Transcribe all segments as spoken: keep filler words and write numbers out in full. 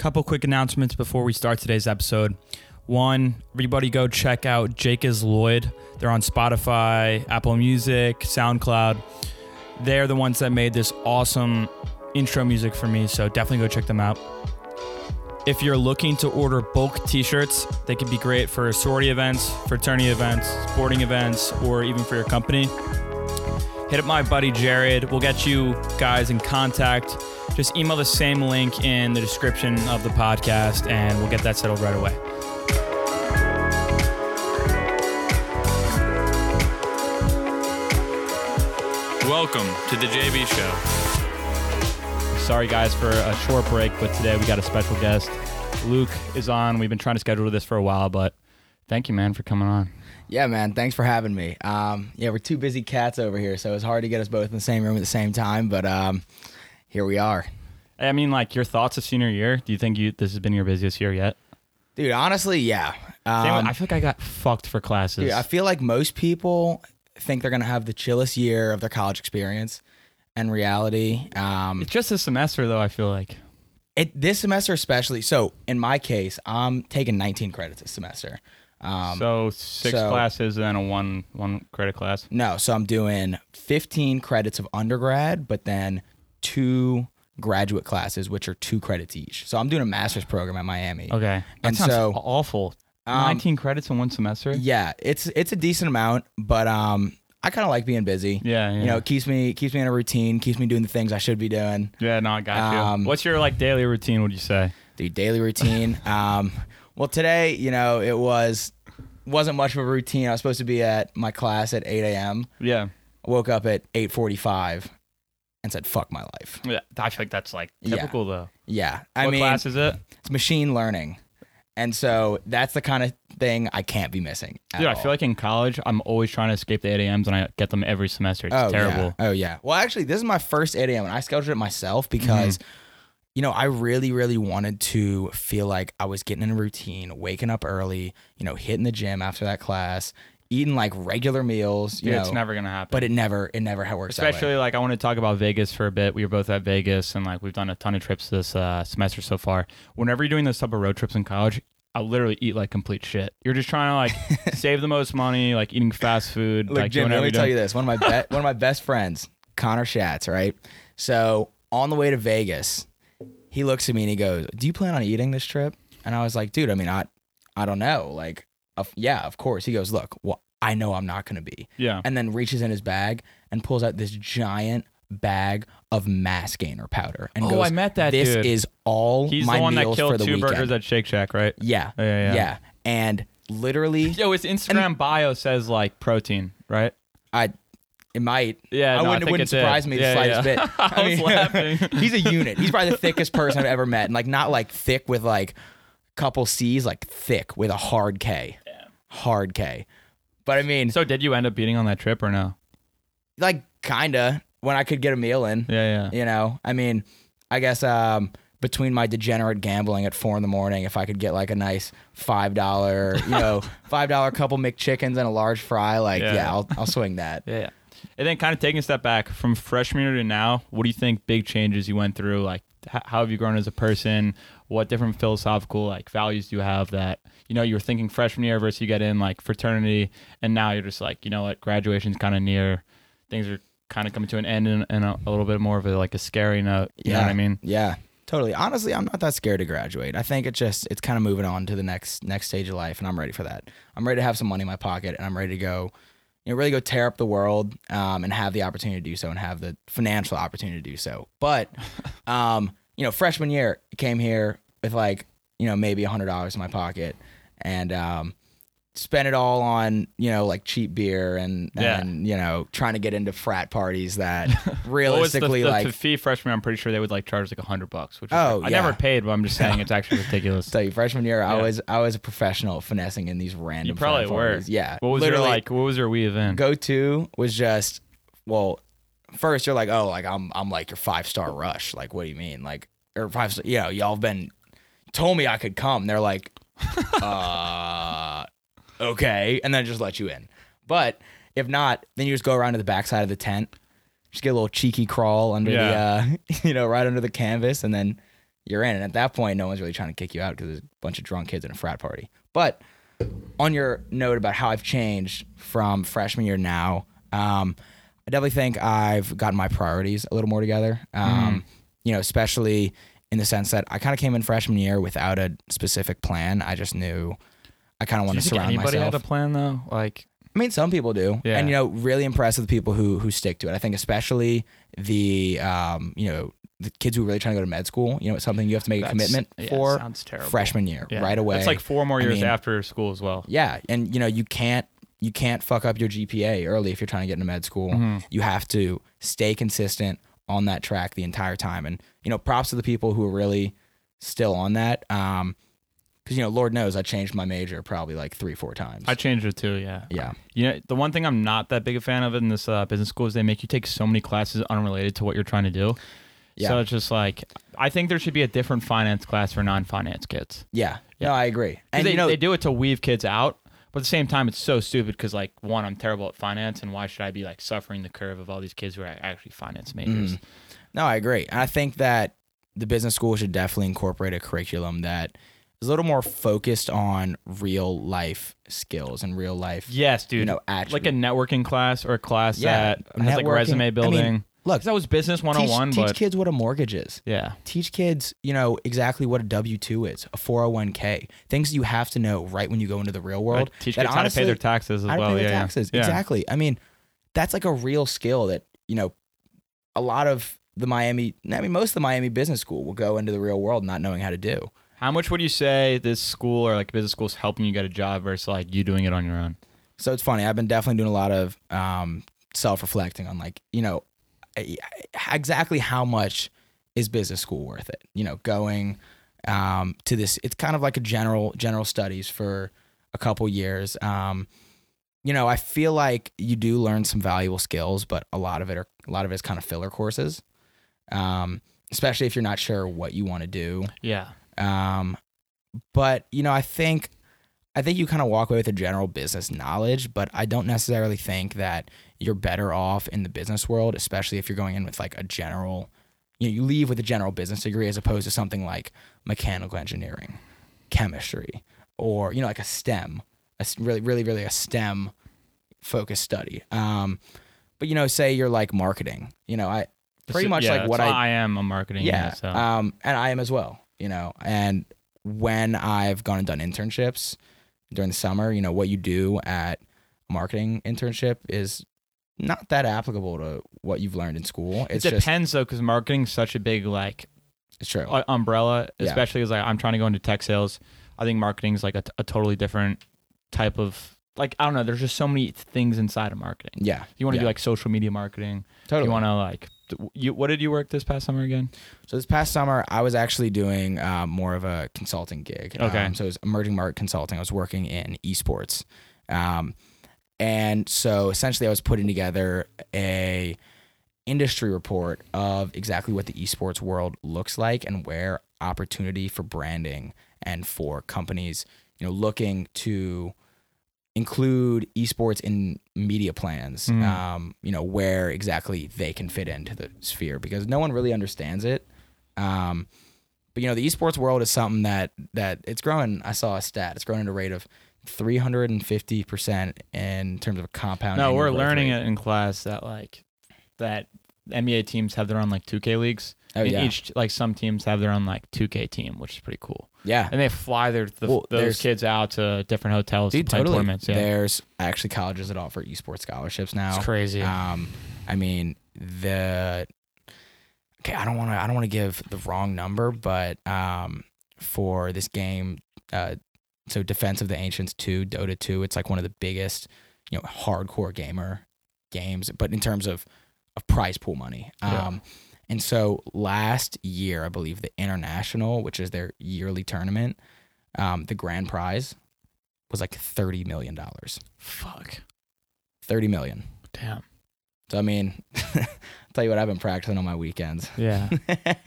Couple quick announcements before we start today's episode. One, everybody go check out Jake is Lloyd. They're on Spotify, Apple Music, SoundCloud. They're the ones that made this awesome intro music for me, so definitely go check them out. If you're looking to order bulk t-shirts, they could be great for sorority events, fraternity events, sporting events, or even for your company. Hit up my buddy Jared. We'll get you guys in contact. Just email the same link in the description of the podcast, and we'll get that settled right away. Welcome to the J B Show. Sorry, guys, for a short break, but today we got a special guest. Luke is on. We've been trying to schedule this for a while, but thank you, man, for coming on. Yeah, man. Thanks for having me. Um, yeah, we're two busy cats over here, so it's hard to get us both in the same room at the same time, but... Um, here we are. I mean, like, your thoughts of senior year? Do you think you this has been your busiest year yet? Dude, honestly, yeah. Um, I feel like I got fucked for classes. Dude, I feel like most people think they're going to have the chillest year of their college experience. In reality, Um, it's just a semester, though, I feel like. It This semester especially. So, in my case, I'm taking nineteen credits this semester. Um, so, six so, classes and then a one, one credit class? No, so I'm doing fifteen credits of undergrad, but then two graduate classes, which are two credits each. So I'm doing a master's program at Miami. Okay. That and sounds so awful. Um, nineteen credits in one semester? Yeah, it's it's a decent amount, but um, I kind of like being busy. Yeah, yeah. You know, it keeps me keeps me in a routine, keeps me doing the things I should be doing. Yeah, no, I got um, you. What's your like daily routine, would you say? Dude, daily routine. um, well, today, you know, it was wasn't much of a routine. I was supposed to be at my class at eight a.m. Yeah. I woke up at eight forty-five. And said, fuck my life. Yeah, I feel like that's like typical yeah. though. Yeah. I what mean, class is it? It's machine learning. And so that's the kind of thing I can't be missing. Dude, all. I feel like in college, I'm always trying to escape the eight a.m.s and I get them every semester. It's oh, terrible. Yeah. Oh, yeah. Well, actually, this is my first eight a.m. and I scheduled it myself because, mm-hmm. you know, I really, really wanted to feel like I was getting in a routine, waking up early, you know, hitting the gym after that class. Eating like regular meals, you yeah, know, it's never gonna happen. But it never, it never works. Especially that way. Like I want to talk about Vegas for a bit. We were both at Vegas, and like we've done a ton of trips this uh, semester so far. Whenever you're doing those type of road trips in college, I literally eat like complete shit. You're just trying to like save the most money, like eating fast food. Look, like, Jim, let me tell you this: one of my be- one of my best friends, Connor Schatz, right? So on the way to Vegas, he looks at me and he goes, "Do you plan on eating this trip?" And I was like, "Dude, I mean, I, I don't know, like." Of, yeah, of course. He goes, look, well, I know I'm not going to be. Yeah. And then reaches in his bag and pulls out this giant bag of mass gainer powder. And oh, goes, I met that this dude. This is all He's my meals for the weekend. He's the one that killed two burgers at Shake Shack, right? Yeah. Oh, yeah, yeah. Yeah. And literally. Yo, his Instagram and, bio says like protein, right? I. It might. Yeah, I no, wouldn't, I it wouldn't surprise did. me the yeah, slightest yeah. bit. I, I mean, was laughing. He's a unit. He's probably the thickest person I've ever met. And like not like thick with like couple C's, like thick with a hard K. Hard K. But I mean, so did you end up eating on that trip or no? Like kinda, when I could get a meal in. Yeah, yeah. You know, I mean, I guess um between my degenerate gambling at four in the morning, if I could get like a nice five dollar, you know, five dollar couple McChickens and a large fry, like yeah, yeah I'll I'll swing that. yeah, yeah. And then kind of taking a step back from freshman year to now, what do you think big changes you went through? Like h- how have you grown as a person? What different philosophical like values do you have that? You know, you were thinking freshman year versus you get in like fraternity, and now you're just like, you know what, graduation's kind of near, things are kind of coming to an end, and, and a, a little bit more of a like a scary note. You yeah. know what I mean? Yeah, totally. Honestly, I'm not that scared to graduate. I think it's just it's kind of moving on to the next next stage of life, and I'm ready for that. I'm ready to have some money in my pocket, and I'm ready to go, you know, really go tear up the world, um, and have the opportunity to do so, and have the financial opportunity to do so. But, um, you know, freshman year came here with like, you know, maybe a hundred dollars in my pocket. And um, spend it all on, you know, like cheap beer and, yeah. and you know, trying to get into frat parties that realistically, well, the, the, like... The fee freshman, I'm pretty sure they would, like, charge, like, a hundred bucks, which oh, like, yeah. I never paid, but I'm just saying it's actually ridiculous. So, you freshman year, yeah. I was I was a professional finessing in these random You probably frat were. Parties. Yeah. What was Literally, your, like, what was your we event? Go-to was just, well, first you're like, oh, like, I'm, I'm like, your five-star rush. Like, what do you mean? Like, or five-star, you know, y'all have been... Told me I could come. They're like... uh okay, and then just let you in. But if not, then you just go around to the backside of the tent, just get a little cheeky crawl under yeah. the uh you know right under the canvas, and then you're in. And at that point, no one's really trying to kick you out because there's a bunch of drunk kids in a frat party. But on your note about how I've changed from freshman year now, um, I definitely think I've gotten my priorities a little more together, um, mm. you know, especially in the sense that I kind of came in freshman year without a specific plan. I just knew I kind of wanted to surround myself. Do you think anybody had a plan, though? Like, I mean, some people do. Yeah. And, you know, really impressed with the people who who stick to it. I think especially the, um, you know, the kids who are really trying to go to med school, you know, it's something you have to make That's, a commitment yeah, for freshman year yeah. right away. It's like four more years I mean, after school as well. Yeah. And, you know, you can't you can't fuck up your G P A early if you're trying to get into med school. Mm-hmm. You have to stay consistent on that track the entire time. And, you know, props to the people who are really still on that. Um, because, you know, Lord knows I changed my major probably like three, four times. I changed it too, yeah. Yeah. You know, the one thing I'm not that big a fan of in this uh, business school is they make you take so many classes unrelated to what you're trying to do. Yeah. So it's just like, I think there should be a different finance class for non-finance kids. Yeah. yeah. No, I agree. And they, you know, they do it to weave kids out. But at the same time, it's so stupid because, like, one, I'm terrible at finance, and why should I be, like, suffering the curve of all these kids who are actually finance majors? Mm. No, I agree. And I think that the business school should definitely incorporate a curriculum that is a little more focused on real-life skills and real-life Yes, dude. You know, like a networking class or a class yeah, that has, like, resume building. I mean, look, that was business one oh one. Teach, but, teach kids what a mortgage is. Yeah. Teach kids, you know, exactly what a W two is, a four oh one k, things you have to know right when you go into the real world. But teach kids honestly, how to pay their taxes as how well. To pay their yeah, taxes. Yeah. Exactly. I mean, that's like a real skill that, you know, a lot of the Miami, I mean, most of the Miami business school will go into the real world not knowing how to do. How much would you say this school or like business school is helping you get a job versus like you doing it on your own? So it's funny. I've been definitely doing a lot of um, self-reflecting on like, you know, exactly how much is business school worth it? You know, going um, to this, it's kind of like a general general studies for a couple years. Um, you know, I feel like you do learn some valuable skills, but a lot of it are a lot of it's kind of filler courses, um, especially if you're not sure what you want to do. Yeah. Um, but you know, I think I think you kind of walk away with a general business knowledge, but I don't necessarily think that you're better off in the business world, especially if you're going in with like a general, you know, you leave with a general business degree as opposed to something like mechanical engineering, chemistry, or, you know, like a STEM, a really, really, really a STEM focused study. Um, but, you know, say you're like marketing, you know, I pretty much yeah, like what I, I am a marketing. Yeah. Guy, so. Um, and I am as well, you know, and when I've gone and done internships during the summer, you know, what you do at marketing internship is not that applicable to what you've learned in school. It's it depends just, though, because marketing is such a big like it's true. U- umbrella, especially as yeah. like I'm trying to go into tech sales. I think marketing is like a, t- a totally different type of like I don't know. There's just so many things inside of marketing. Yeah, if you want to yeah. do like social media marketing. Totally. If you want to like. You, what did you work this past summer again? So this past summer, I was actually doing uh, more of a consulting gig. Okay. Um, so it was emerging market consulting. I was working in esports. Um, and so essentially I was putting together a industry report of exactly what the esports world looks like and where opportunity for branding and for companies, you know, looking to include esports in media plans, mm. um, you know, where exactly they can fit into the sphere because no one really understands it. Um, but, you know, the esports world is something that that it's growing. I saw a stat. It's growing at a rate of three hundred fifty percent in terms of compound. No, we're learning rate. It in class that, like, that N B A teams have their own, like, two K leagues. Oh, and yeah. each, like, some teams have their own, like, two K team, which is pretty cool. Yeah. And they fly their the, well, those kids out to different hotels dude, to play totally. tournaments. Yeah. There's actually colleges that offer esports scholarships now. It's crazy. Um, I mean, the... Okay, I don't want to I don't want to give the wrong number, but um, for this game, uh, so Defense of the Ancients two, Dota two, it's, like, one of the biggest, you know, hardcore gamer games, but in terms of, of prize pool money. Um yeah. And so last year, I believe the International, which is their yearly tournament, um, the grand prize was like thirty million dollars. Fuck. thirty million dollars. Damn. So, I mean, I'll tell you what, I've been practicing on my weekends. Yeah.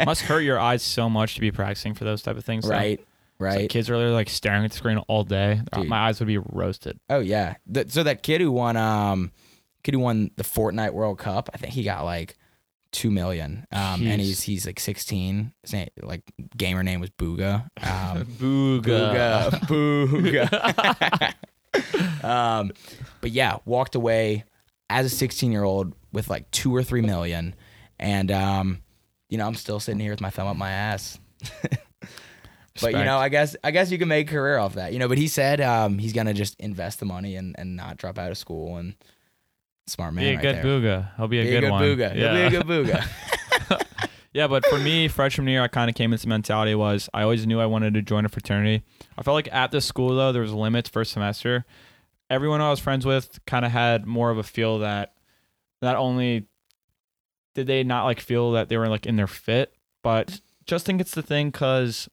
Must hurt your eyes so much to be practicing for those type of things. Right, though. Right. Like kids are literally like staring at the screen all day. Dude. My eyes would be roasted. Oh, yeah. The, so that kid who won um, kid who won the Fortnite World Cup, I think he got like two million. Um, and he's he's like sixteen. His name, like gamer name was Booga. Um, Booga. Booga. Booga. um, but yeah, walked away as a sixteen year old with like two or three million. And, um, you know, I'm still sitting here with my thumb up my ass. But, you know, I guess I guess you can make a career off that, you know. But he said um, he's going to just invest the money and, and not drop out of school. And smart man, be a right good there. Booga. I'll be a be good, good one. Booga. Yeah. He'll be a good Booga. Yeah, but for me, freshman year, I kind of came into the mentality was I always knew I wanted to join a fraternity. I felt like at this school, though, there was limits first semester. Everyone I was friends with kind of had more of a feel that not only did they not like feel that they were like in their fit, but just think it's the thing because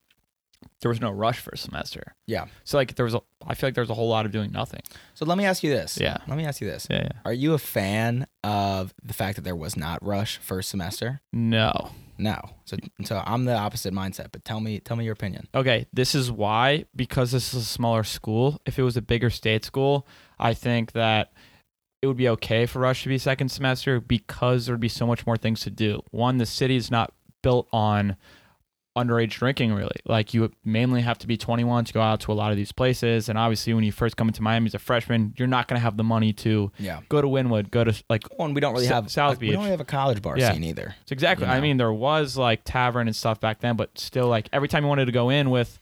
there was no rush for a semester. Yeah. So like there was a, I feel like there was a whole lot of doing nothing. So let me ask you this. Yeah. Let me ask you this. Yeah, yeah. Are you a fan of the fact that there was not rush first semester? No. No. So so I'm the opposite mindset, but tell me tell me your opinion. Okay, this is why, because this is a smaller school. If it was a bigger state school, I think that it would be okay for rush to be second semester because there would be so much more things to do. One, the city is not built on underage drinking, really. Like, you mainly have to be twenty-one to go out to a lot of these places, and obviously when you first come into Miami as a freshman, you're not going to have the money to yeah. go to Wynwood, go to like oh, and we don't really S- have South like, Beach. We don't really have a college bar yeah. scene either. It's exactly. You know? I mean, there was like tavern and stuff back then, but still, like every time you wanted to go in with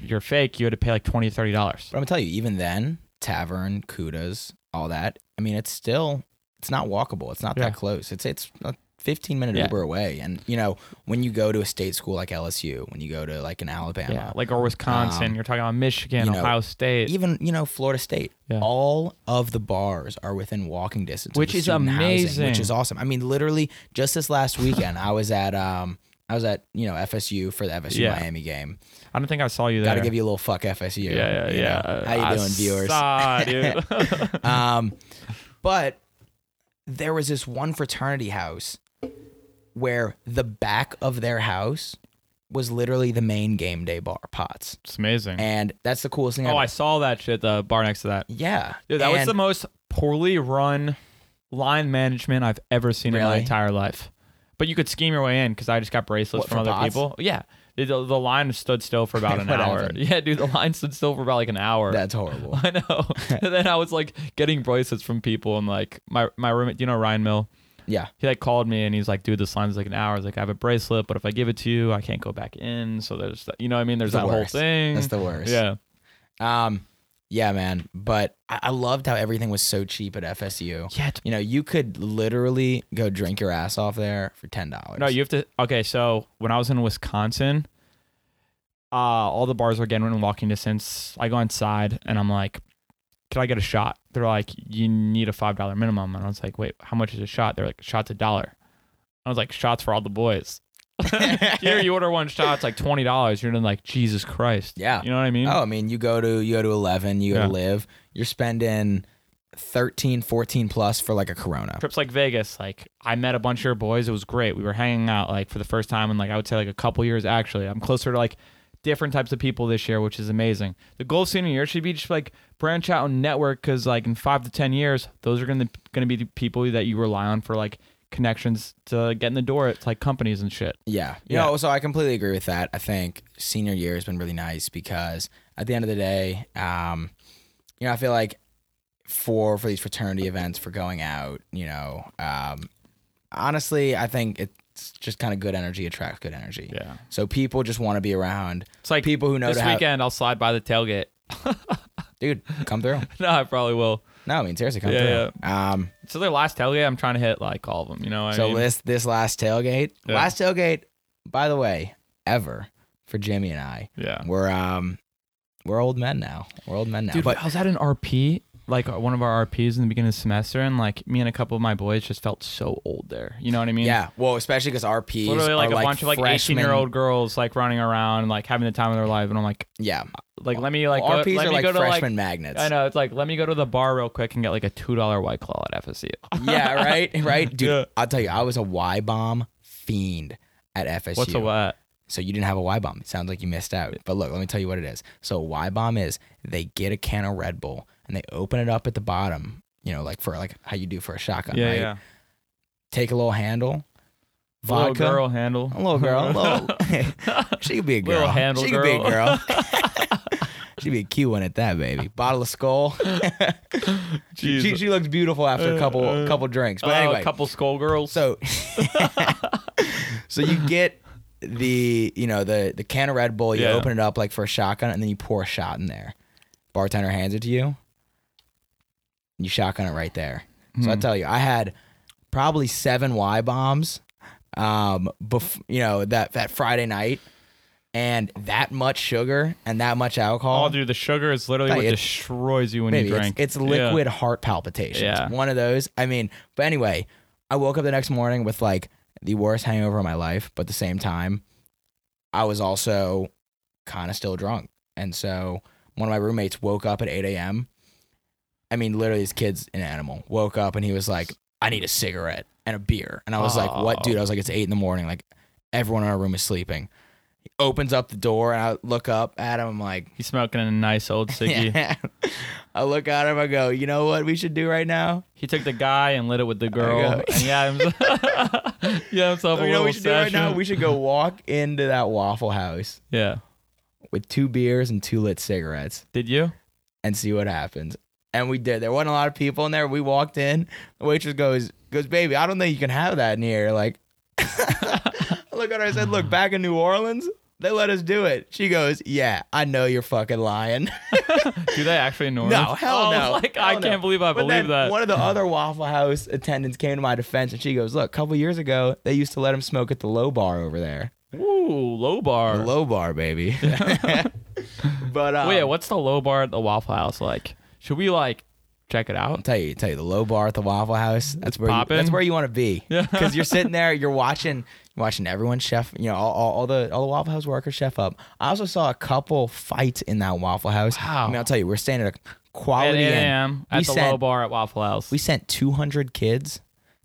your fake, you had to pay like twenty, thirty dollars. But I'm gonna tell you, even then, tavern, Kudas, all that. I mean, it's still it's not walkable. It's not yeah. that close. It's it's. Uh, fifteen minute yeah. Uber away. And you know, when you go to a state school like L S U, when you go to like an Alabama, yeah, like or Wisconsin, um, you're talking about Michigan, you know, Ohio State, even, you know, Florida State, yeah. all of the bars are within walking distance, which is amazing, housing, which is awesome. I mean, literally just this last weekend, I was at, um, I was at, you know, F S U for the F S U yeah. Miami game. I don't think I saw you there. Gotta give you a little fuck F S U. Yeah, yeah, yeah. Know. How you I doing, viewers? Saw, dude. um, but there was this one fraternity house where the back of their house was literally the main game day bar, Pots. It's amazing. And that's the coolest thing oh, ever. I saw that shit, the bar next to that. Yeah. Dude, that and was the most poorly run line management I've ever seen really? in my entire life. But you could scheme your way in, because I just got bracelets what, from other Pots? people. Yeah. The, the line stood still for about an hour. Yeah, dude, the line stood still for about like an hour. That's horrible. I know. And then I was like getting bracelets from people, and like my, my roommate, you know, Ryan Mill? Yeah. He like called me and he's like, dude, this line's like an hour. I was like, I have a bracelet, but if I give it to you, I can't go back in. So there's, that, you know what I mean? There's the that worst. whole thing. That's the worst. Yeah. Um, yeah, man. But I-, I loved how everything was so cheap at F S U. Yeah. T- you know, you could literally go drink your ass off there for ten dollars. No, you have to. Okay. So when I was in Wisconsin, uh, all the bars were getting in walking distance. I go inside and I'm like, can I get a shot? They're like, you need a five dollars minimum. And I was like, wait, how much is a shot? They're like, shot's a dollar. I was like, shots for all the boys. Here, you order one shot, it's like twenty dollars. You're like, Jesus Christ. Yeah. You know what I mean? Oh, I mean, you go to you go to eleven, you go yeah. to Live, you're spending thirteen, fourteen plus for like a Corona. Trips like Vegas, like I met a bunch of your boys. It was great. We were hanging out like for the first time in like, I would say like a couple years actually. I'm closer to like different types of people this year, which is amazing. The goal of senior year should be just like branch out and network, because like in five to ten years, those are gonna gonna be the people that you rely on for like connections to get in the door at like companies and shit. Yeah, you yeah. know. So I completely agree with that. I think senior year has been really nice because at the end of the day, um, you know, I feel like for for these fraternity events, for going out, you know, um, honestly, I think it. It's just kind of good energy attracts good energy. Yeah. So people just want to be around. It's like people who know. This weekend, ha- I'll slide by the tailgate. Dude, come through. No, I probably will. No, I mean seriously, come yeah, through. Yeah. Um. So their last tailgate, I'm trying to hit like all of them. You know. What so I mean? this this last tailgate, yeah. last tailgate, by the way, ever for Jimmy and I. Yeah. We're um, we're old men now. We're old men now. Dude, but I was at an R P. Like one of our R Ps in the beginning of the semester, and like me and a couple of my boys just felt so old there. You know what I mean? Yeah. Well, especially because R Ps literally like are a like bunch freshmen. Of like eighteen-year-old girls like running around and like having the time of their life, and I'm like, yeah. Like let me like well, go, R Ps let are me like go to freshman like, magnets. I know it's like let me go to the bar real quick and get like a two dollar White Claw at F S U. Yeah. Right. Right, dude. Yeah. I'll tell you, I was a Y bomb fiend at F S U. What's a what? So you didn't have a Y bomb. It sounds like you missed out. But look, let me tell you what it is. So Y bomb is they get a can of Red Bull. And they open it up at the bottom, you know, like for like how you do for a shotgun, yeah, right? Yeah. Take a little handle, vodka. A little girl handle. A little girl. A little, she could be a girl. Handle she could girl. be a girl. She'd be a cute one at that, baby. Bottle of Skull. she, she, she looks beautiful after a couple uh, couple drinks. But uh, anyway, a couple Skull girls. So, so you get the you know the the can of Red Bull. You yeah. open it up like for a shotgun, and then you pour a shot in there. Bartender hands it to you. You shotgun it right there. Hmm. So I tell you, I had probably seven Y bombs. Um, bef- you know that that Friday night. And that much sugar and that much alcohol. Oh, dude, the sugar is literally what destroys you when you drink. It's, it's liquid yeah. heart palpitations. Yeah. One of those. I mean, but anyway, I woke up the next morning with like the worst hangover of my life. But at the same time, I was also kind of still drunk. And so one of my roommates woke up at eight a.m. I mean, literally, this kid's an animal. Woke up and he was like, I need a cigarette and a beer. And I was oh. like, what, dude? I was like, it's eight in the morning. Like, everyone in our room is sleeping. Opens up the door and I look up at him. I'm like, he's smoking a nice old ciggy. Yeah. I look at him. I go, you know what we should do right now? He took the guy and lit it with the girl. And yeah, I'm yeah, I'm so you know what we should session. do right now? We should go walk into that Waffle House. Yeah, with two beers and two lit cigarettes. Did you? And see what happens. And we did. There wasn't a lot of people in there. We walked in. The waitress goes, goes, baby, I don't think you can have that in here. Like, I look at her. I said, look, back in New Orleans, they let us do it. She goes, yeah, I know you're fucking lying. Do they actually know? No, hell no. Oh, like, hell I no. can't believe I but believe that. One of the other Waffle House attendants came to my defense, and she goes, look, a couple years ago, they used to let him smoke at the Low Bar over there. Ooh, Low Bar. The Low Bar, baby. But um, wait, what's the Low Bar at the Waffle House like? Should we, like, check it out? I'll tell you, tell you, the Low Bar at the Waffle House, that's where you, that's where you want to be. Because you're sitting there, you're watching... watching everyone chef, you know, all, all, all the all the Waffle House workers chef up. I also saw a couple fights in that Waffle House. Wow. I mean, I'll tell you, we're staying at a quality inn. At the Low Bar at Waffle House. We sent two hundred kids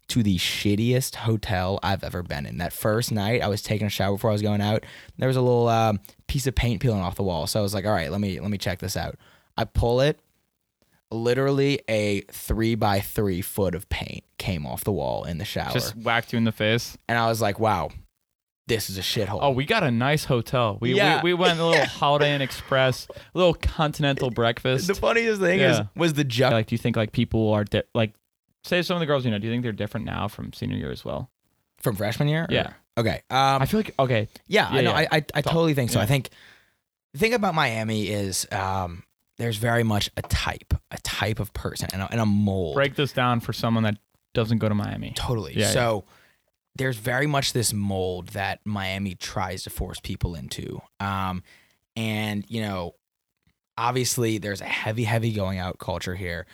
to the shittiest hotel I've ever been in. That first night, I was taking a shower before I was going out. There was a little um, piece of paint peeling off the wall. So I was like, all right, let me let me check this out. I pull it. Literally a three by three foot of paint came off the wall in the shower. Just whacked you in the face. And I was like, wow, this is a shithole. Oh, we got a nice hotel. We yeah. we, we went a little Holiday Inn Express, a little continental breakfast. The funniest thing yeah. is was the joke. Like, do you think like people are di- like, say some of the girls you know, do you think they're different now from senior year as well? From freshman year? Yeah. Or? Okay. Um, I feel like okay. Yeah, yeah I know. Yeah. I, I I totally think so. Yeah. I think the thing about Miami is. Um, There's very much a type, a type of person and a, and a mold. Break this down for someone that doesn't go to Miami. Totally. Yeah, so yeah. there's very much this mold that Miami tries to force people into. Um, and, you know, obviously there's a heavy, heavy going out culture here.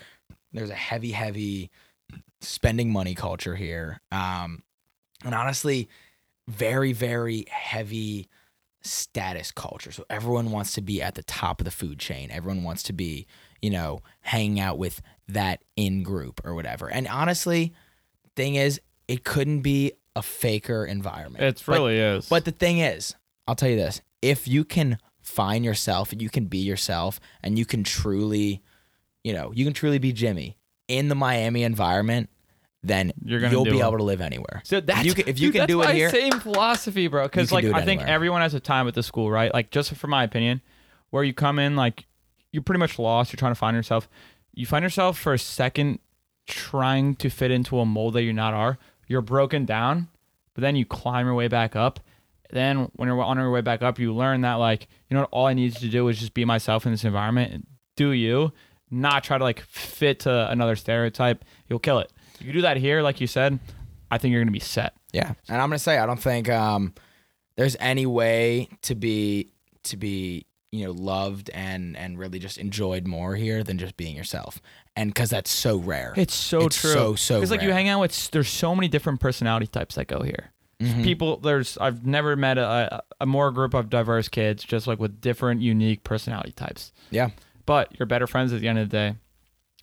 There's a heavy, heavy spending money culture here. Um, and honestly, very, very heavy status culture. So everyone wants to be at the top of the food chain. Everyone wants to be, you know, hanging out with that in group or whatever. And honestly, thing is, it couldn't be a faker environment. It really but, is. But the thing is, I'll tell you this, if you can find yourself and you can be yourself and you can truly, you know, you can truly be Jimmy in the Miami environment, then You're gonna you'll be it. able to live anywhere. So that's, if you can, if you dude, can do it here, same philosophy, bro. Because like I anywhere. think everyone has a time at the school, right? Like just for my opinion, where you come in, like you're pretty much lost. You're trying to find yourself. You find yourself for a second trying to fit into a mold that you not are. You're broken down, but then you climb your way back up. Then when you're on your way back up, you learn that like you know what, all I need to do is just be myself in this environment and do you, not try to like fit to another stereotype. You'll kill it. If you do that here, like you said, I think you're going to be set. Yeah. And I'm going to say, I don't think um, there's any way to be, to be, you know, loved and, and really just enjoyed more here than just being yourself. And because that's so rare. It's so it's true. so, so Because like you hang out with, there's so many different personality types that go here. Mm-hmm. People, there's, I've never met a, a more group of diverse kids, just like with different, unique personality types. Yeah. But you're better friends at the end of the day.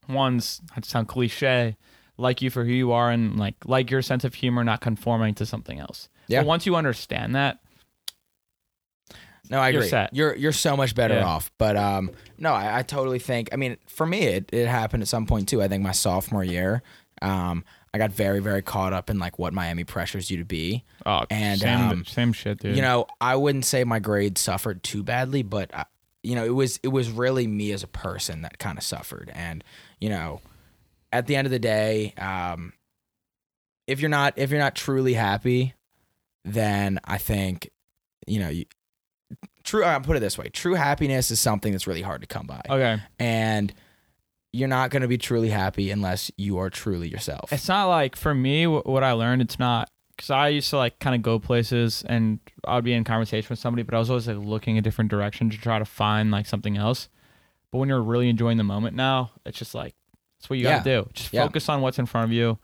One's, I sound cliche, like you for who you are and like like your sense of humor, not conforming to something else. Yeah. But once you understand that, no, I agree. You're set. You're you're so much better yeah. off. But um, no, I, I totally think. I mean, for me, it, it happened at some point too. I think my sophomore year, um, I got very, very caught up in like what Miami pressures you to be. Oh, and, same, um, same shit, dude. You know, I wouldn't say my grades suffered too badly, but I, you know, it was it was really me as a person that kind of suffered. And you know, at the end of the day, um, if you're not if you're not truly happy, then I think you know you, true. I'll put it this way: true happiness is something that's really hard to come by. Okay, and you're not going to be truly happy unless you are truly yourself. It's not like, for me, what I learned, it's not, because I used to like kind of go places and I'd be in conversation with somebody, but I was always like looking a different direction to try to find like something else. But when you're really enjoying the moment now, it's just like, that's what you got to yeah. do. Just yeah. focus on what's in front of you.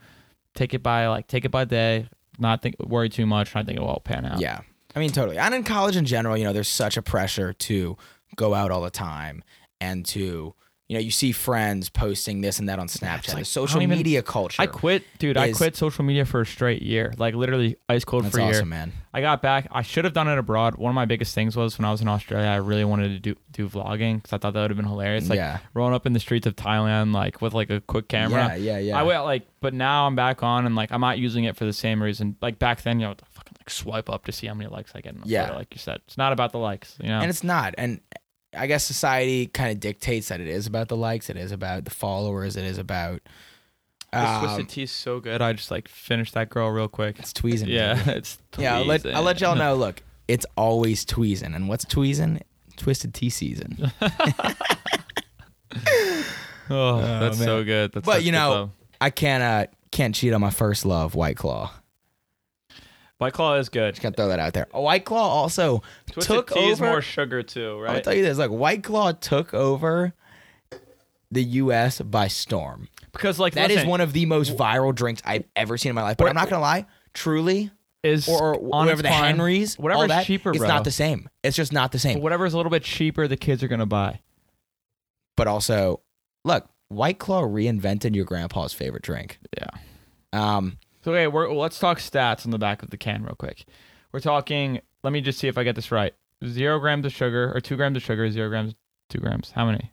Take it by like, take it by day, not think, worry too much. Not think it will all pan out. Yeah. I mean, totally. And in college in general, you know, there's such a pressure to go out all the time and to, you know, you see friends posting this and that on Snapchat. Like, the social even, media culture. I quit, dude. Is, I quit social media for a straight year. Like, literally ice cold for a year. That's awesome, man. I got back. I should have done it abroad. One of my biggest things was when I was in Australia, I really wanted to do, do vlogging because I thought that would have been hilarious. Like, yeah. rolling up in the streets of Thailand, like, with, like, a quick camera. Yeah, yeah, yeah. I went, like, but now I'm back on and, like, I'm not using it for the same reason. Like, back then, you know, fucking, like, swipe up to see how many likes I get. In yeah. Like you said, it's not about the likes, you know? And it's not. And... I guess society kind of dictates that it is about the likes, it is about the followers, it is about... Um, Twisted Tea is so good, I just like finished that girl real quick. It's tweezing. Yeah, baby. It's tweezing. Yeah, I'll let, I'll let y'all know, look, it's always tweezing. And what's tweezing? Twisted Tea season. Oh, that's oh, so good. That's, but, that's you know, love. I can't, uh, can't cheat on my first love, White Claw. White Claw is good. Just gotta throw that out there. White Claw also Twisted took tea over. Is more sugar too, right? I'll tell you this: like White Claw took over the U S by storm because, like, that listen, is one of the most viral drinks I've ever seen in my life. But I'm not gonna lie, Truly is or, or whatever the time, Henrys, whatever's that, cheaper, it's bro. Not the same. It's just not the same. But whatever's a little bit cheaper, the kids are gonna buy. But also, look, White Claw reinvented your grandpa's favorite drink. Yeah. Um. So, okay, we're, let's talk stats on the back of the can real quick. We're talking, let me just see if I get this right. Zero grams of sugar, or two grams of sugar, zero grams, two grams. How many?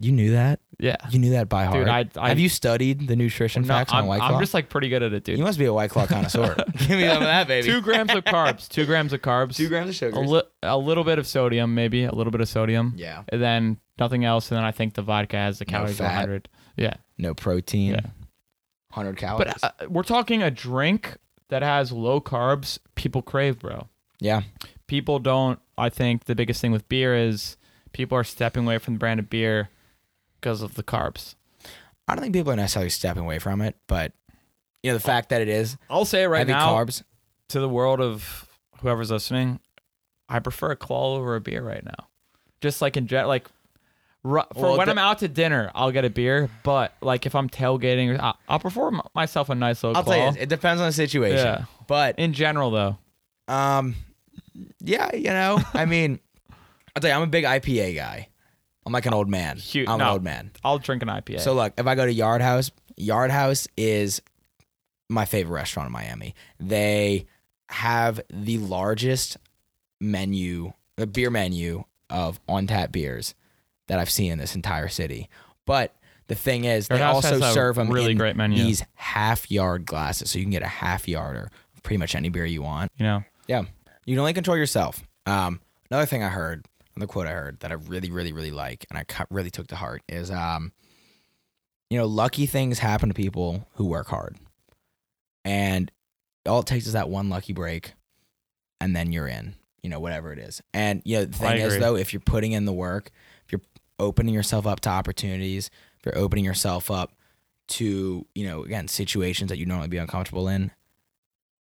You knew that? Yeah. You knew that by heart? Dude, I, I, Have you studied the nutrition no, facts I'm, on White Claw? I'm just like pretty good at it, dude. You must be a White Claw connoisseur. Give me some of that, baby. Two grams of carbs, two grams of carbs. Two grams of sugar. A, li- a little bit of sodium, maybe, a little bit of sodium. Yeah. And then nothing else, and then I think the vodka has the calories no fat, one hundred. Yeah. No protein. Yeah. one hundred calories. But uh, we're talking a drink that has low carbs people crave, bro. Yeah. People don't, I think the biggest thing with beer is people are stepping away from the brand of beer because of the carbs. I don't think people are necessarily stepping away from it, but you know, the fact that it is. I'll say it right heavy now carbs. To the world of whoever's listening, I prefer a Claw over a beer right now. Just like in jet, like, for well, when the, I'm out to dinner, I'll get a beer. But like if I'm tailgating, I'll, I'll prefer myself a nice little I'll Claw. I'll tell you this, it depends on the situation. Yeah. But in general, though, um, yeah, you know, I mean, I'll tell you, I'm a big I P A guy. I'm like an old man. Huge, I'm no, an old man. I'll drink an I P A. So look, if I go to Yard House, Yard House is my favorite restaurant in Miami. They have the largest menu, the beer menu of on tap beers that I've seen in this entire city. But the thing is, they also serve them really in great menu. These half-yard glasses, so you can get a half-yarder of pretty much any beer you want. You know? Yeah. You can only control yourself. Um, another thing I heard, another quote I heard that I really, really, really like, and I really took to heart, is, um, you know, lucky things happen to people who work hard. And all it takes is that one lucky break, and then you're in, you know, whatever it is. And, you know, the thing is, though, if you're putting in the work, opening yourself up to opportunities, if you're opening yourself up to, you know, again, situations that you normally be uncomfortable in,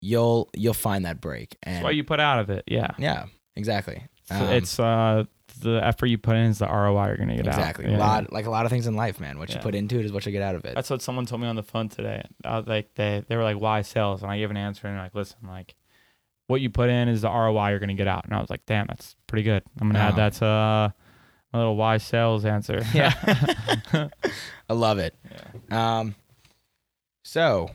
you'll you'll find that break. And that's what you put out of it. Yeah. Yeah, exactly. So um, it's uh, the effort you put in is the R O I you're gonna get exactly. out. Exactly. Yeah. A lot, like a lot of things in life, man. What yeah. you put into it is what you get out of it. That's what someone told me on the phone today. Uh, like they they were like, why sales? And I gave an answer and they're like, listen, like what you put in is the R O I you're gonna get out. And I was like, damn, that's pretty good. I'm gonna um, add that to uh, a little why sales answer. Yeah. I love it. Yeah. Um, so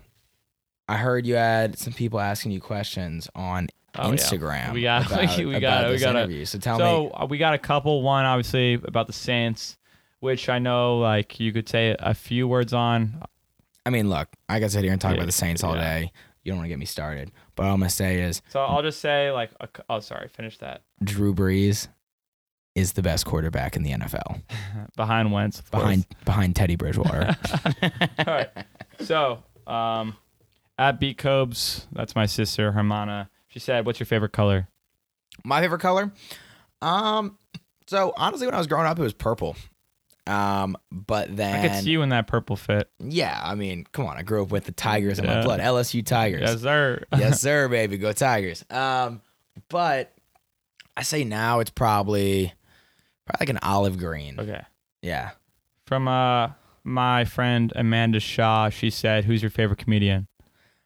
I heard you had some people asking you questions on oh, Instagram. Yeah. We got about, we got we got interview. So tell so me. So we got a couple. One obviously about the Saints, which I know like you could say a few words on. I mean, look, I could sit here and talk yeah, about the Saints all yeah. day. You don't want to get me started. But all I'm going to say is... So I'll just say, like... A, oh, sorry. Finish that. Drew Brees is the best quarterback in the N F L. Behind Wentz, of behind, course. Behind Teddy Bridgewater. All right. So, um, at B. Cobes, that's my sister, Hermana. She said, what's your favorite color? My favorite color? Um... So, honestly, when I was growing up, it was purple. Um, but then... I could see you in that purple fit. Yeah, I mean, come on. I grew up with the Tigers yeah. in my blood. L S U Tigers. Yes, sir. Yes, sir, baby. Go Tigers. Um, but I say now it's probably probably like an olive green. Okay. Yeah. From uh, my friend Amanda Shaw, she said, who's your favorite comedian?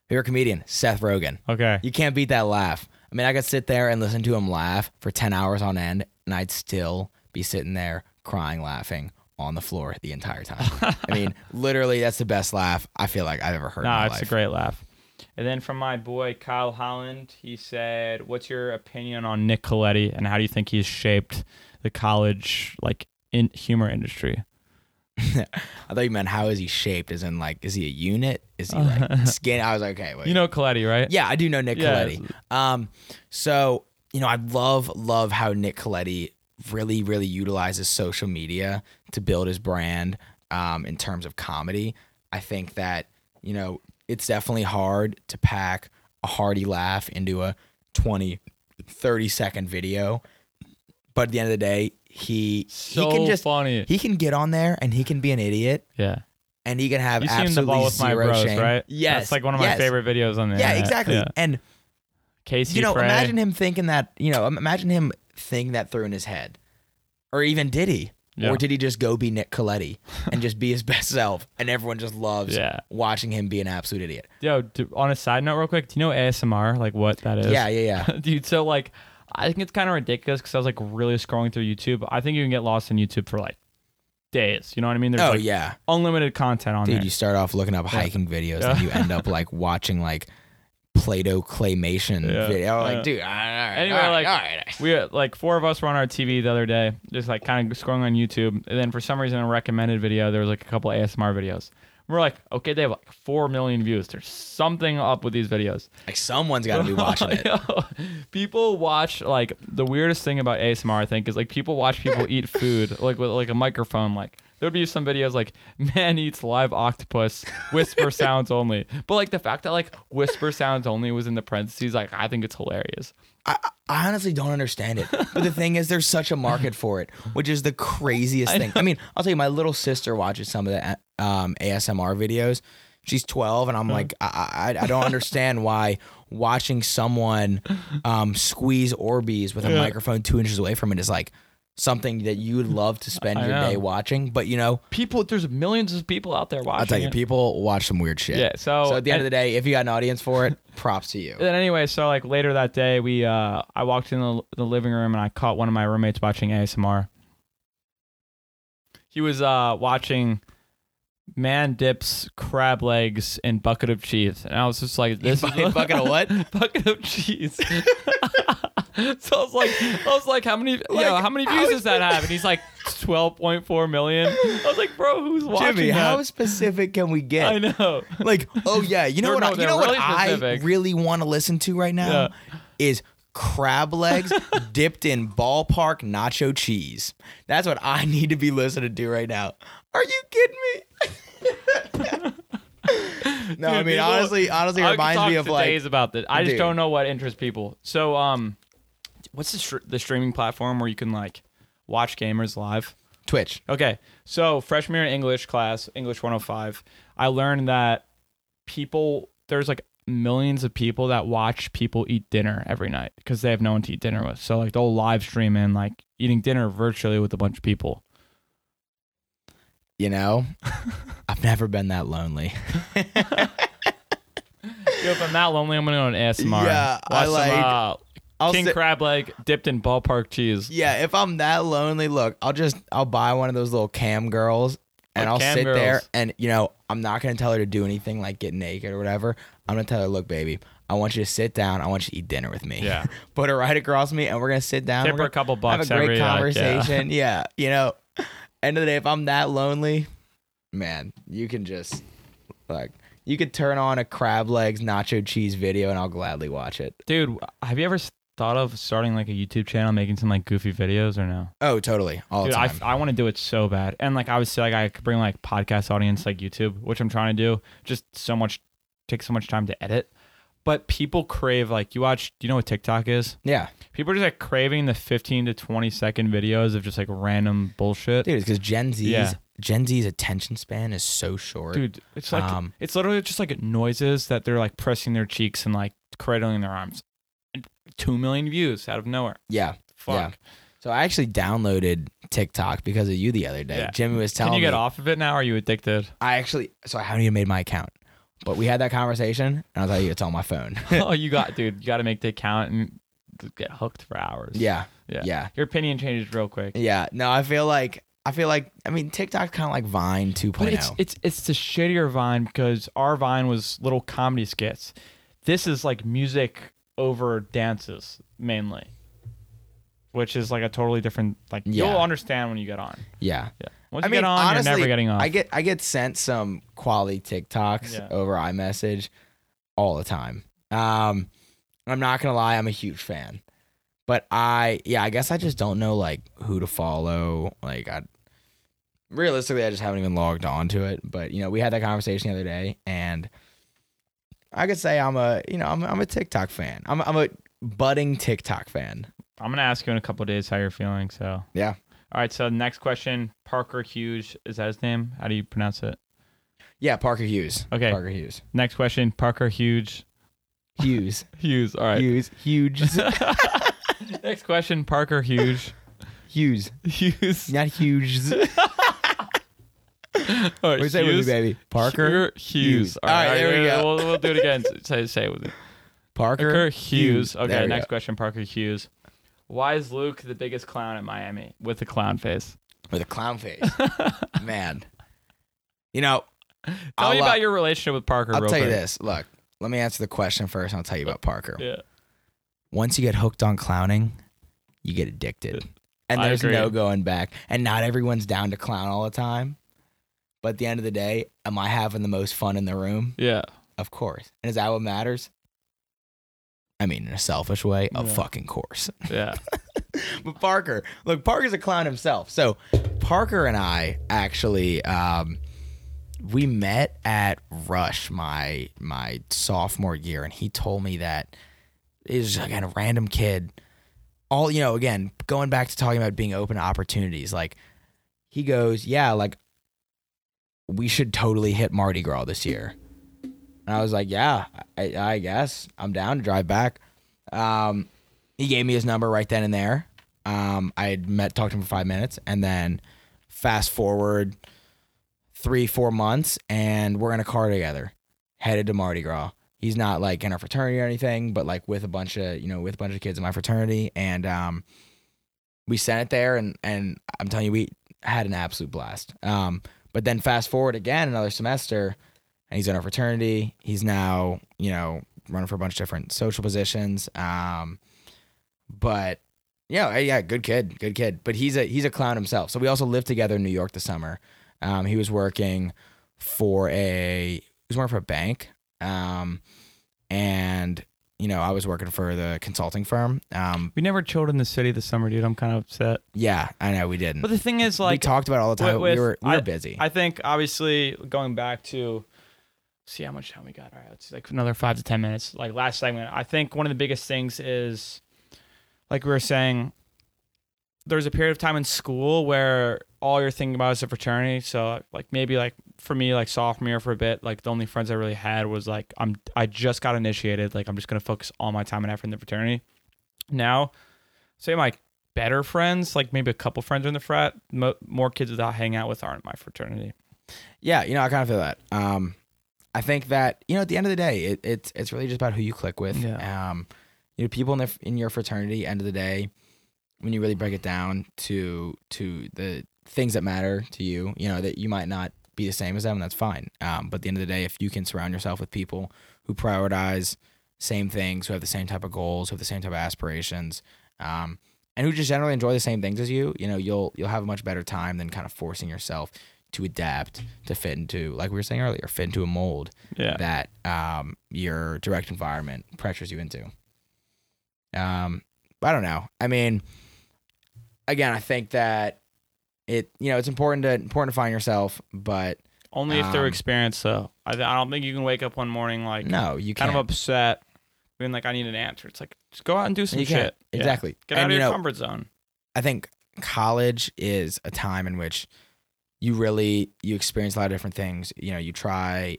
Favorite comedian? Seth Rogen. Okay. You can't beat that laugh. I mean, I could sit there and listen to him laugh for ten hours on end, and I'd still be sitting there crying, laughing on the floor the entire time. I mean, literally, that's the best laugh I feel like I've ever heard. No, nah, it's life. A great laugh. And then from my boy, Kyle Holland, he said, what's your opinion on Nick Colletti, and how do you think he's shaped the college like in humor industry? I thought you meant how is he shaped, as in, like, is he a unit? Is he, like, skinny? I was like, okay, wait. You know Colletti, right? Yeah, I do know Nick yeah, Colletti. Um, so... You know, I love, love how Nick Colletti really, really utilizes social media to build his brand um, in terms of comedy. I think that, you know, it's definitely hard to pack a hearty laugh into a twenty, thirty-second video. But at the end of the day, he, so he can just funny. He can get on there and he can be an idiot. Yeah. And he can have You've absolutely seen the ball with zero my bros, shame. Right? Yes. That's like one of my yes. favorite videos on the yeah, internet. Exactly. Yeah, exactly. And... Casey you know, Frey. imagine him thinking that, you know, imagine him thinking that through in his head. Or even did he? Yeah. Or did he just go be Nick Colletti and just be his best self? And everyone just loves yeah. watching him be an absolute idiot. Yo, do, on a side note real quick, do you know A S M R, like what that is? Yeah, yeah, yeah. Dude, so like, I think it's kind of ridiculous because I was like really scrolling through YouTube. I think you can get lost in YouTube for like days. You know what I mean? There's oh, like yeah. unlimited content on Dude, there. Dude, you start off looking up yeah. hiking videos yeah. and you end up like watching like... Play-Doh claymation yeah, video. Like, yeah. dude, all right, anyway, all right, like, all right. We like four of us were on our T V the other day, just like kind of scrolling on YouTube, and then for some reason, a recommended video. There was like a couple A S M R videos. We're like, okay, they have like four million views. There's something up with these videos. Like someone's got to be watching it. People watch like the weirdest thing about A S M R, I think, is like people watch people eat food like with like a microphone, like. There'd be some videos like man eats live octopus, whisper sounds only. But like the fact that like whisper sounds only was in the parentheses, like I think it's hilarious. I, I honestly don't understand it. But the thing is, there's such a market for it, which is the craziest I thing. Know. I mean, I'll tell you, my little sister watches some of the um, A S M R videos. She's twelve, and I'm like, I, I, I don't understand why watching someone um, squeeze Orbeez with a yeah. microphone two inches away from it is like. Something that you would love to spend your day watching, but you know, people. There's millions of people out there watching. I'll tell you, it. people watch some weird shit. Yeah. So, so at the end of the day, if you got an audience for it, props to you. Then anyway, so like later that day, we uh, I walked in the, the living room and I caught one of my roommates watching A S M R. He was uh, watching man dips, crab legs, and bucket of cheese, and I was just like, "This is bucket of what? Bucket of cheese." So I was like, I was like, how many, like, yo, how many views how does that have? And he's like, twelve point four million. I was like, bro, who's watching Jimmy, that? How specific can we get? I know. Like, oh yeah, you know they're, what? No, I, you know really what specific. I really want to listen to right now yeah. is crab legs dipped in ballpark nacho cheese. That's what I need to be listening to right now. Are you kidding me? No, dude, I mean people, honestly, honestly, it reminds me of like days about this. I dude. just don't know what interests people. So, um, what's the str- the streaming platform where you can like watch gamers live? Twitch. Okay, so freshman year in English class, English one oh five, I learned that people there's like millions of people that watch people eat dinner every night because they have no one to eat dinner with. So like they'll live stream in like eating dinner virtually with a bunch of people. You know, I've never been that lonely. Yo, if I'm that lonely, I'm going to go on A S M R. Yeah, Watch I like... Some, uh, king sit- crab leg dipped in ballpark cheese. Yeah, if I'm that lonely, look, I'll just... I'll buy one of those little cam girls, and like I'll sit girls. there, and, you know, I'm not going to tell her to do anything, like get naked or whatever. I'm going to tell her, look, baby, I want you to sit down. I want you to eat dinner with me. Yeah. Put her right across me, and we're going to sit down. Tip her a couple bucks. Have a great conversation. Like, yeah. yeah, you know... End of the day, if I'm that lonely, man, you can just Like, you could turn on a crab legs nacho cheese video and I'll gladly watch it. Dude, have you ever thought of starting like a YouTube channel, making some like goofy videos or no? Oh, totally. All Dude, the time. I, I want to do it so bad. And like I would say, like I could bring like podcast audience, like YouTube, which I'm trying to do. Just so much, takes so much time to edit. But people crave, like, you watch, do you know what TikTok is? Yeah. People are just, like, craving the fifteen to twenty second videos of just, like, random bullshit. Dude, it's because Gen Z's, yeah. Gen Z's attention span is so short. Dude, it's like, um, it's literally just, like, noises that they're, like, pressing their cheeks and, like, cradling their arms. And two million views out of nowhere. Yeah. Fuck. Yeah. So I actually downloaded TikTok because of you the other day. Yeah. Jimmy was telling me. Can you get me, off of it now? Or are you addicted? I actually, so I haven't even made my account. But we had that conversation, and I was like, it's on my phone. Oh, you got, dude, you got to make the account and get hooked for hours. Yeah, yeah, yeah. Your opinion changes real quick. Yeah, no, I feel like, I feel like, I mean, TikTok's kind of like Vine two point oh. But it's, it's, it's the shittier Vine, because our Vine was little comedy skits. This is like music over dances, mainly, which is like a totally different, like, yeah. You'll understand when you get on. Yeah, yeah. Once I you mean, get on, honestly, you're never getting off. I get I get sent some quality TikToks yeah. over iMessage all the time. Um, I'm not gonna lie, I'm a huge fan, but I yeah, I guess I just don't know like who to follow. Like, I realistically, I just haven't even logged on to it. But you know, we had that conversation the other day, and I could say I'm a you know I'm I'm a TikTok fan. I'm I'm a budding TikTok fan. I'm gonna ask you in a couple of days how you're feeling. So yeah. All right, so next question, Parker Hughes. Is that his name? How do you pronounce it? Yeah, Parker Hughes. Okay. Parker Hughes. Next question, Parker Hughes. Hughes. Hughes, all right. Hughes. Hughes. Next question, Parker Hughes. Hughes. Hughes. Not Hughes. All right, what do you say Hughes? With me, baby? Parker Hughes. Hughes. All right, all right, there we go. We'll, we'll do it again. Say, say it with me. Parker, Parker Hughes. Hughes. Okay, next go. question, Parker Hughes. Why is Luke the biggest clown at Miami with a clown face? With a clown face? Man. You know. Tell I'll, me about uh, your relationship with Parker. I'll real tell quick. you this. Look, let me answer the question first, and I'll tell you about Parker. Yeah. Once you get hooked on clowning, you get addicted. And there's no going back. And not everyone's down to clown all the time. But at the end of the day, am I having the most fun in the room? Yeah. Of course. And is that what matters? I mean, in a selfish way, of yeah. fucking course. Yeah. But Parker, look, Parker's a clown himself. So Parker and I actually, um, we met at Rush my my sophomore year, and he told me that he's like a random kid. All you know, again, going back to talking about being open to opportunities. Like he goes, yeah, like we should totally hit Mardi Gras this year. And I was like, yeah, I, I guess I'm down to drive back. Um, he gave me his number right then and there. Um, I had met, talked to him for five minutes, and then fast forward three, four months, and we're in a car together, headed to Mardi Gras. He's not like in our fraternity or anything, but like with a bunch of, you know, with a bunch of kids in my fraternity, and um, we sent it there, and and I'm telling you, we had an absolute blast. Um, but then fast forward again another semester. And he's in our fraternity. He's now, you know, running for a bunch of different social positions. Um, but yeah, yeah, good kid, good kid. But he's a he's a clown himself. So we also lived together in New York this summer. Um, he was working for a he was working for a bank, um, and you know I was working for the consulting firm. Um, we never chilled in the city this summer, dude. I'm kind of upset. Yeah, I know we didn't. But the thing is, like, we talked about it all the time. With, we were we were I, busy. I think obviously going back to. See how much time we got. All right, it's like another five to ten minutes. Like last segment, I think one of the biggest things is, like we were saying, there's a period of time in school where all you're thinking about is a fraternity. So like maybe like for me, like sophomore year for a bit, like the only friends I really had was like I'm I just got initiated. Like I'm just gonna focus all my time and effort in the fraternity. Now, say my better friends, like maybe a couple friends are in the frat. Mo- more kids that I hang out with aren't in my fraternity. Yeah, you know I kind of feel that. Um. I think that, you know, at the end of the day, it, it's it's really just about who you click with. Yeah. Um, you know, people in, the, in your fraternity, end of the day, when you really break it down to to the things that matter to you, you know, that you might not be the same as them, and that's fine. Um, but at the end of the day, if you can surround yourself with people who prioritize same things, who have the same type of goals, who have the same type of aspirations, um, and who just generally enjoy the same things as you, you know, you'll you'll have a much better time than kind of forcing yourself to adapt to fit into, like we were saying earlier, fit into a mold yeah. that um, your direct environment pressures you into. Um, I don't know. I mean, again, I think that it, you know, it's important to important to find yourself, but only if um, they're experienced. Though I, I don't think you can wake up one morning like no, you can't. kind of upset, being like, I need an answer. It's like, just go out and do some you shit. Can't. Exactly. Yeah. Get and out of you your know, comfort zone. I think college is a time in which you really you experience a lot of different things. You know, you try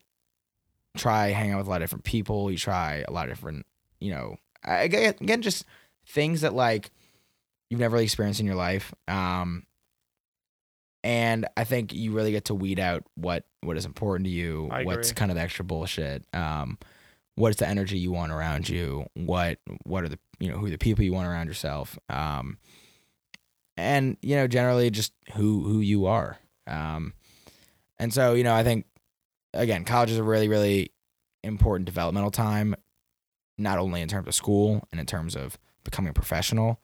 try hang out with a lot of different people. You try a lot of different, you know, again, just things that like you've never really experienced in your life. Um, and I think you really get to weed out what what is important to you, I what's agree. kind of the extra bullshit. Um, what's the energy you want around you? What what are the you know who are the people you want around yourself? Um, and you know generally just who who you are. Um, and so you know I think again college is a really really important developmental time. Not only in terms of school and in terms of becoming a professional,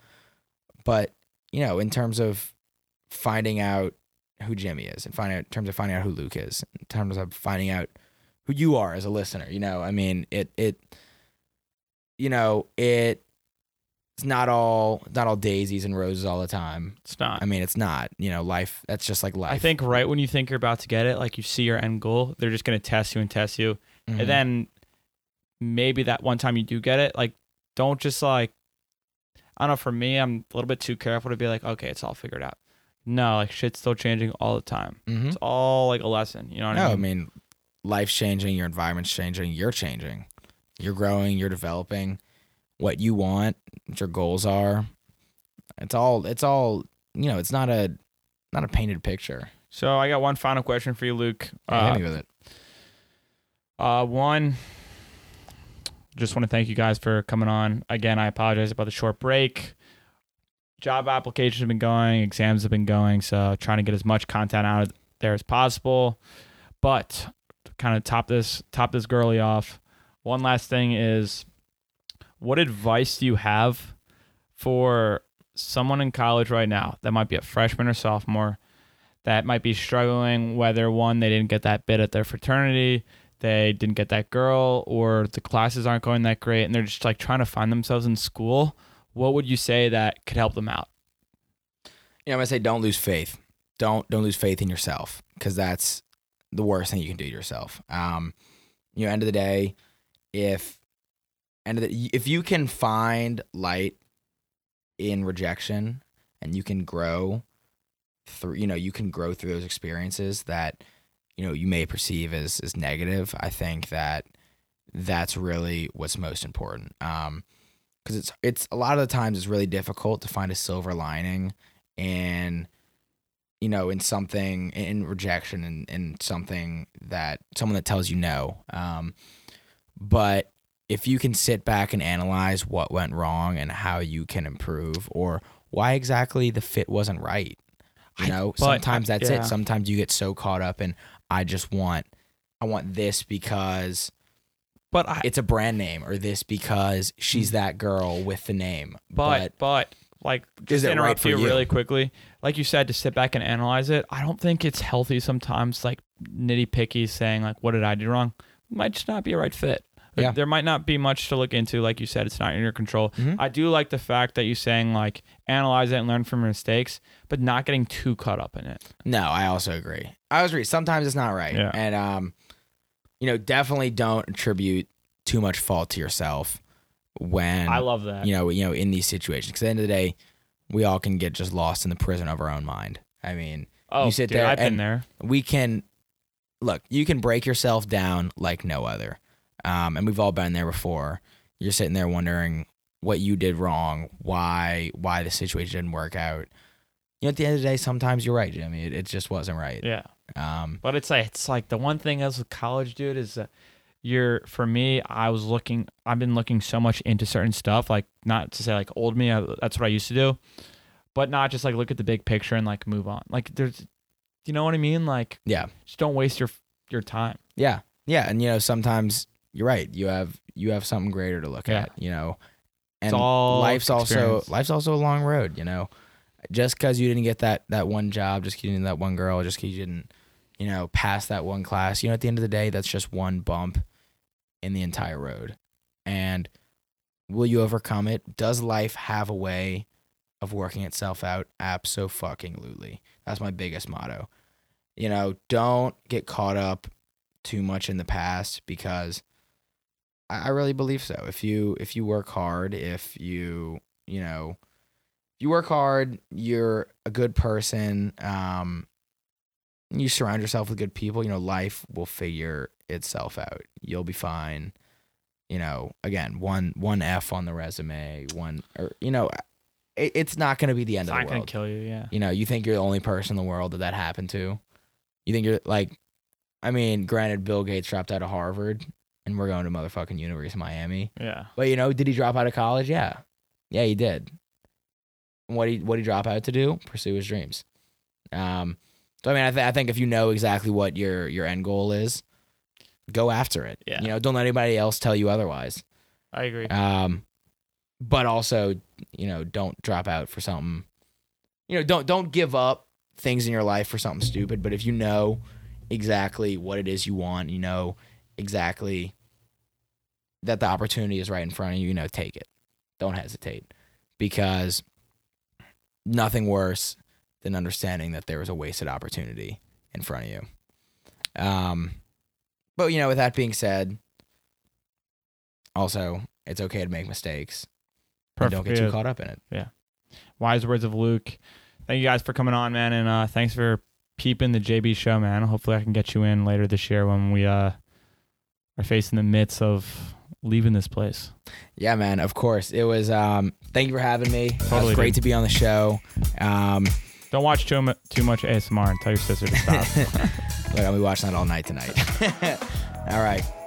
but, you know, in terms of finding out who Jimmy is and find out, in terms of finding out who Luke is, in terms of finding out who you are as a listener, you know, I mean, it, it, you know, it, it's not all, not all daisies and roses all the time. It's not. I mean, it's not, you know, life, that's just like life. I think right when you think you're about to get it, like you see your end goal, they're just going to test you and test you. Mm-hmm. And then maybe that one time you do get it, like, don't just like, I don't know, for me, I'm a little bit too careful to be like, okay, it's all figured out. No, like shit's still changing all the time. Mm-hmm. It's all like a lesson, you know what no, I mean? I mean, life's changing, your environment's changing, you're changing. You're growing, you're developing what you want, what your goals are. It's all, it's all, you know, it's not a, not a painted picture. So I got one final question for you, Luke. Yeah, uh, hit me with it. Uh, one... Just want to thank you guys for coming on. Again, I apologize about the short break. Job applications have been going. Exams have been going. So trying to get as much content out of there as possible. But to kind of top this, top this girly off, one last thing is, what advice do you have for someone in college right now that might be a freshman or sophomore that might be struggling, whether one, they didn't get that bid at their fraternity, they didn't get that girl, or the classes aren't going that great and they're just like trying to find themselves in school? What would you say that could help them out? You know, I'm going to say don't lose faith. Don't don't lose faith in yourself, because that's the worst thing you can do to yourself. Um, you know, end of the day, if end of the, if you can find light in rejection and you can grow through, you know, you can grow through those experiences that you know, you may perceive as, as negative, I think that that's really what's most important. Um, cause it's, it's a lot of the times it's really difficult to find a silver lining and, you know, in something in rejection and in something that someone that tells you no. Um, but if you can sit back and analyze what went wrong and how you can improve, or why exactly the fit wasn't right. You know, but, sometimes that's yeah. it. Sometimes you get so caught up in, I just want, I want this because but I, it's a brand name, or this because she's that girl with the name. But, but, but like, just to interrupt you really quickly, like you said, to sit back and analyze it, I don't think it's healthy sometimes, like nitty picky saying, like, what did I do wrong? Might just not be a right fit. Like, yeah. There might not be much to look into. Like you said, it's not in your control. Mm-hmm. I do like the fact that you're saying, like, analyze it and learn from your mistakes, but not getting too caught up in it. No, I also agree. I was agree. Sometimes it's not right. Yeah. And, um, you know, definitely don't attribute too much fault to yourself when... I love that. You know, you know, in these situations. Because at the end of the day, we all can get just lost in the prison of our own mind. I mean, oh, you sit dude, there I've and been there. We can... Look, you can break yourself down like no other. Um, and we've all been there before. You're sitting there wondering what you did wrong, why why the situation didn't work out. You know, at the end of the day, sometimes you're right, Jimmy. It, it just wasn't right. Yeah. Um, but it's like it's like the one thing as a college dude is that you're for me, I was looking. I've been looking so much into certain stuff, like not to say like old me. I, that's what I used to do, but not just like look at the big picture and like move on. Like there's, you know what I mean? Like yeah, just don't waste your your time. Yeah, yeah, and you know sometimes. You're right. You have you have something greater to look yeah. at, you know. And life's experience. also life's also a long road, you know. Just because you didn't get that, that one job, just because you didn't get that one girl, just because you didn't you know, pass that one class. You know, at the end of the day, that's just one bump in the entire road. And will you overcome it? Does life have a way of working itself out? Abso-fucking-lutely. That's my biggest motto. You know, don't get caught up too much in the past, because I really believe so. If you if you work hard, if you, you know, you work hard, you're a good person, um, you surround yourself with good people, you know, life will figure itself out. You'll be fine. You know, again, one one F on the resume, one, or, you know, it, it's not going to be the end it's of the world. It's not going to kill you, yeah. You know, you think you're the only person in the world that that happened to. You think you're, like, I mean, granted, Bill Gates dropped out of Harvard, and we're going to motherfucking University of Miami. Yeah. But, you know, did he drop out of college? Yeah. Yeah, he did. And what he what he drop out to do? Pursue his dreams. Um. So, I mean, I, th- I think if you know exactly what your, your end goal is, go after it. Yeah. You know, don't let anybody else tell you otherwise. I agree. Um. But also, you know, don't drop out for something. You know, don't don't give up things in your life for something stupid. But if you know exactly what it is you want, you know exactly that the opportunity is right in front of you, you know, take it. Don't hesitate, because nothing worse than understanding that there was a wasted opportunity in front of you. Um, but, you know, with that being said, also, it's okay to make mistakes. Perfect. Don't get too caught up in it. Yeah. Wise words of Luke. Thank you guys for coming on, man. And uh, thanks for peeping the J B show, man. Hopefully I can get you in later this year when we, uh, are facing the midst of leaving this place. Yeah, man, of course. It was, um, thank you for having me. Totally. It was great dude. to be on the show. Um, Don't watch too, mu- too much A S M R and tell your sister to stop. Look, I'll be watching that all night tonight. All right.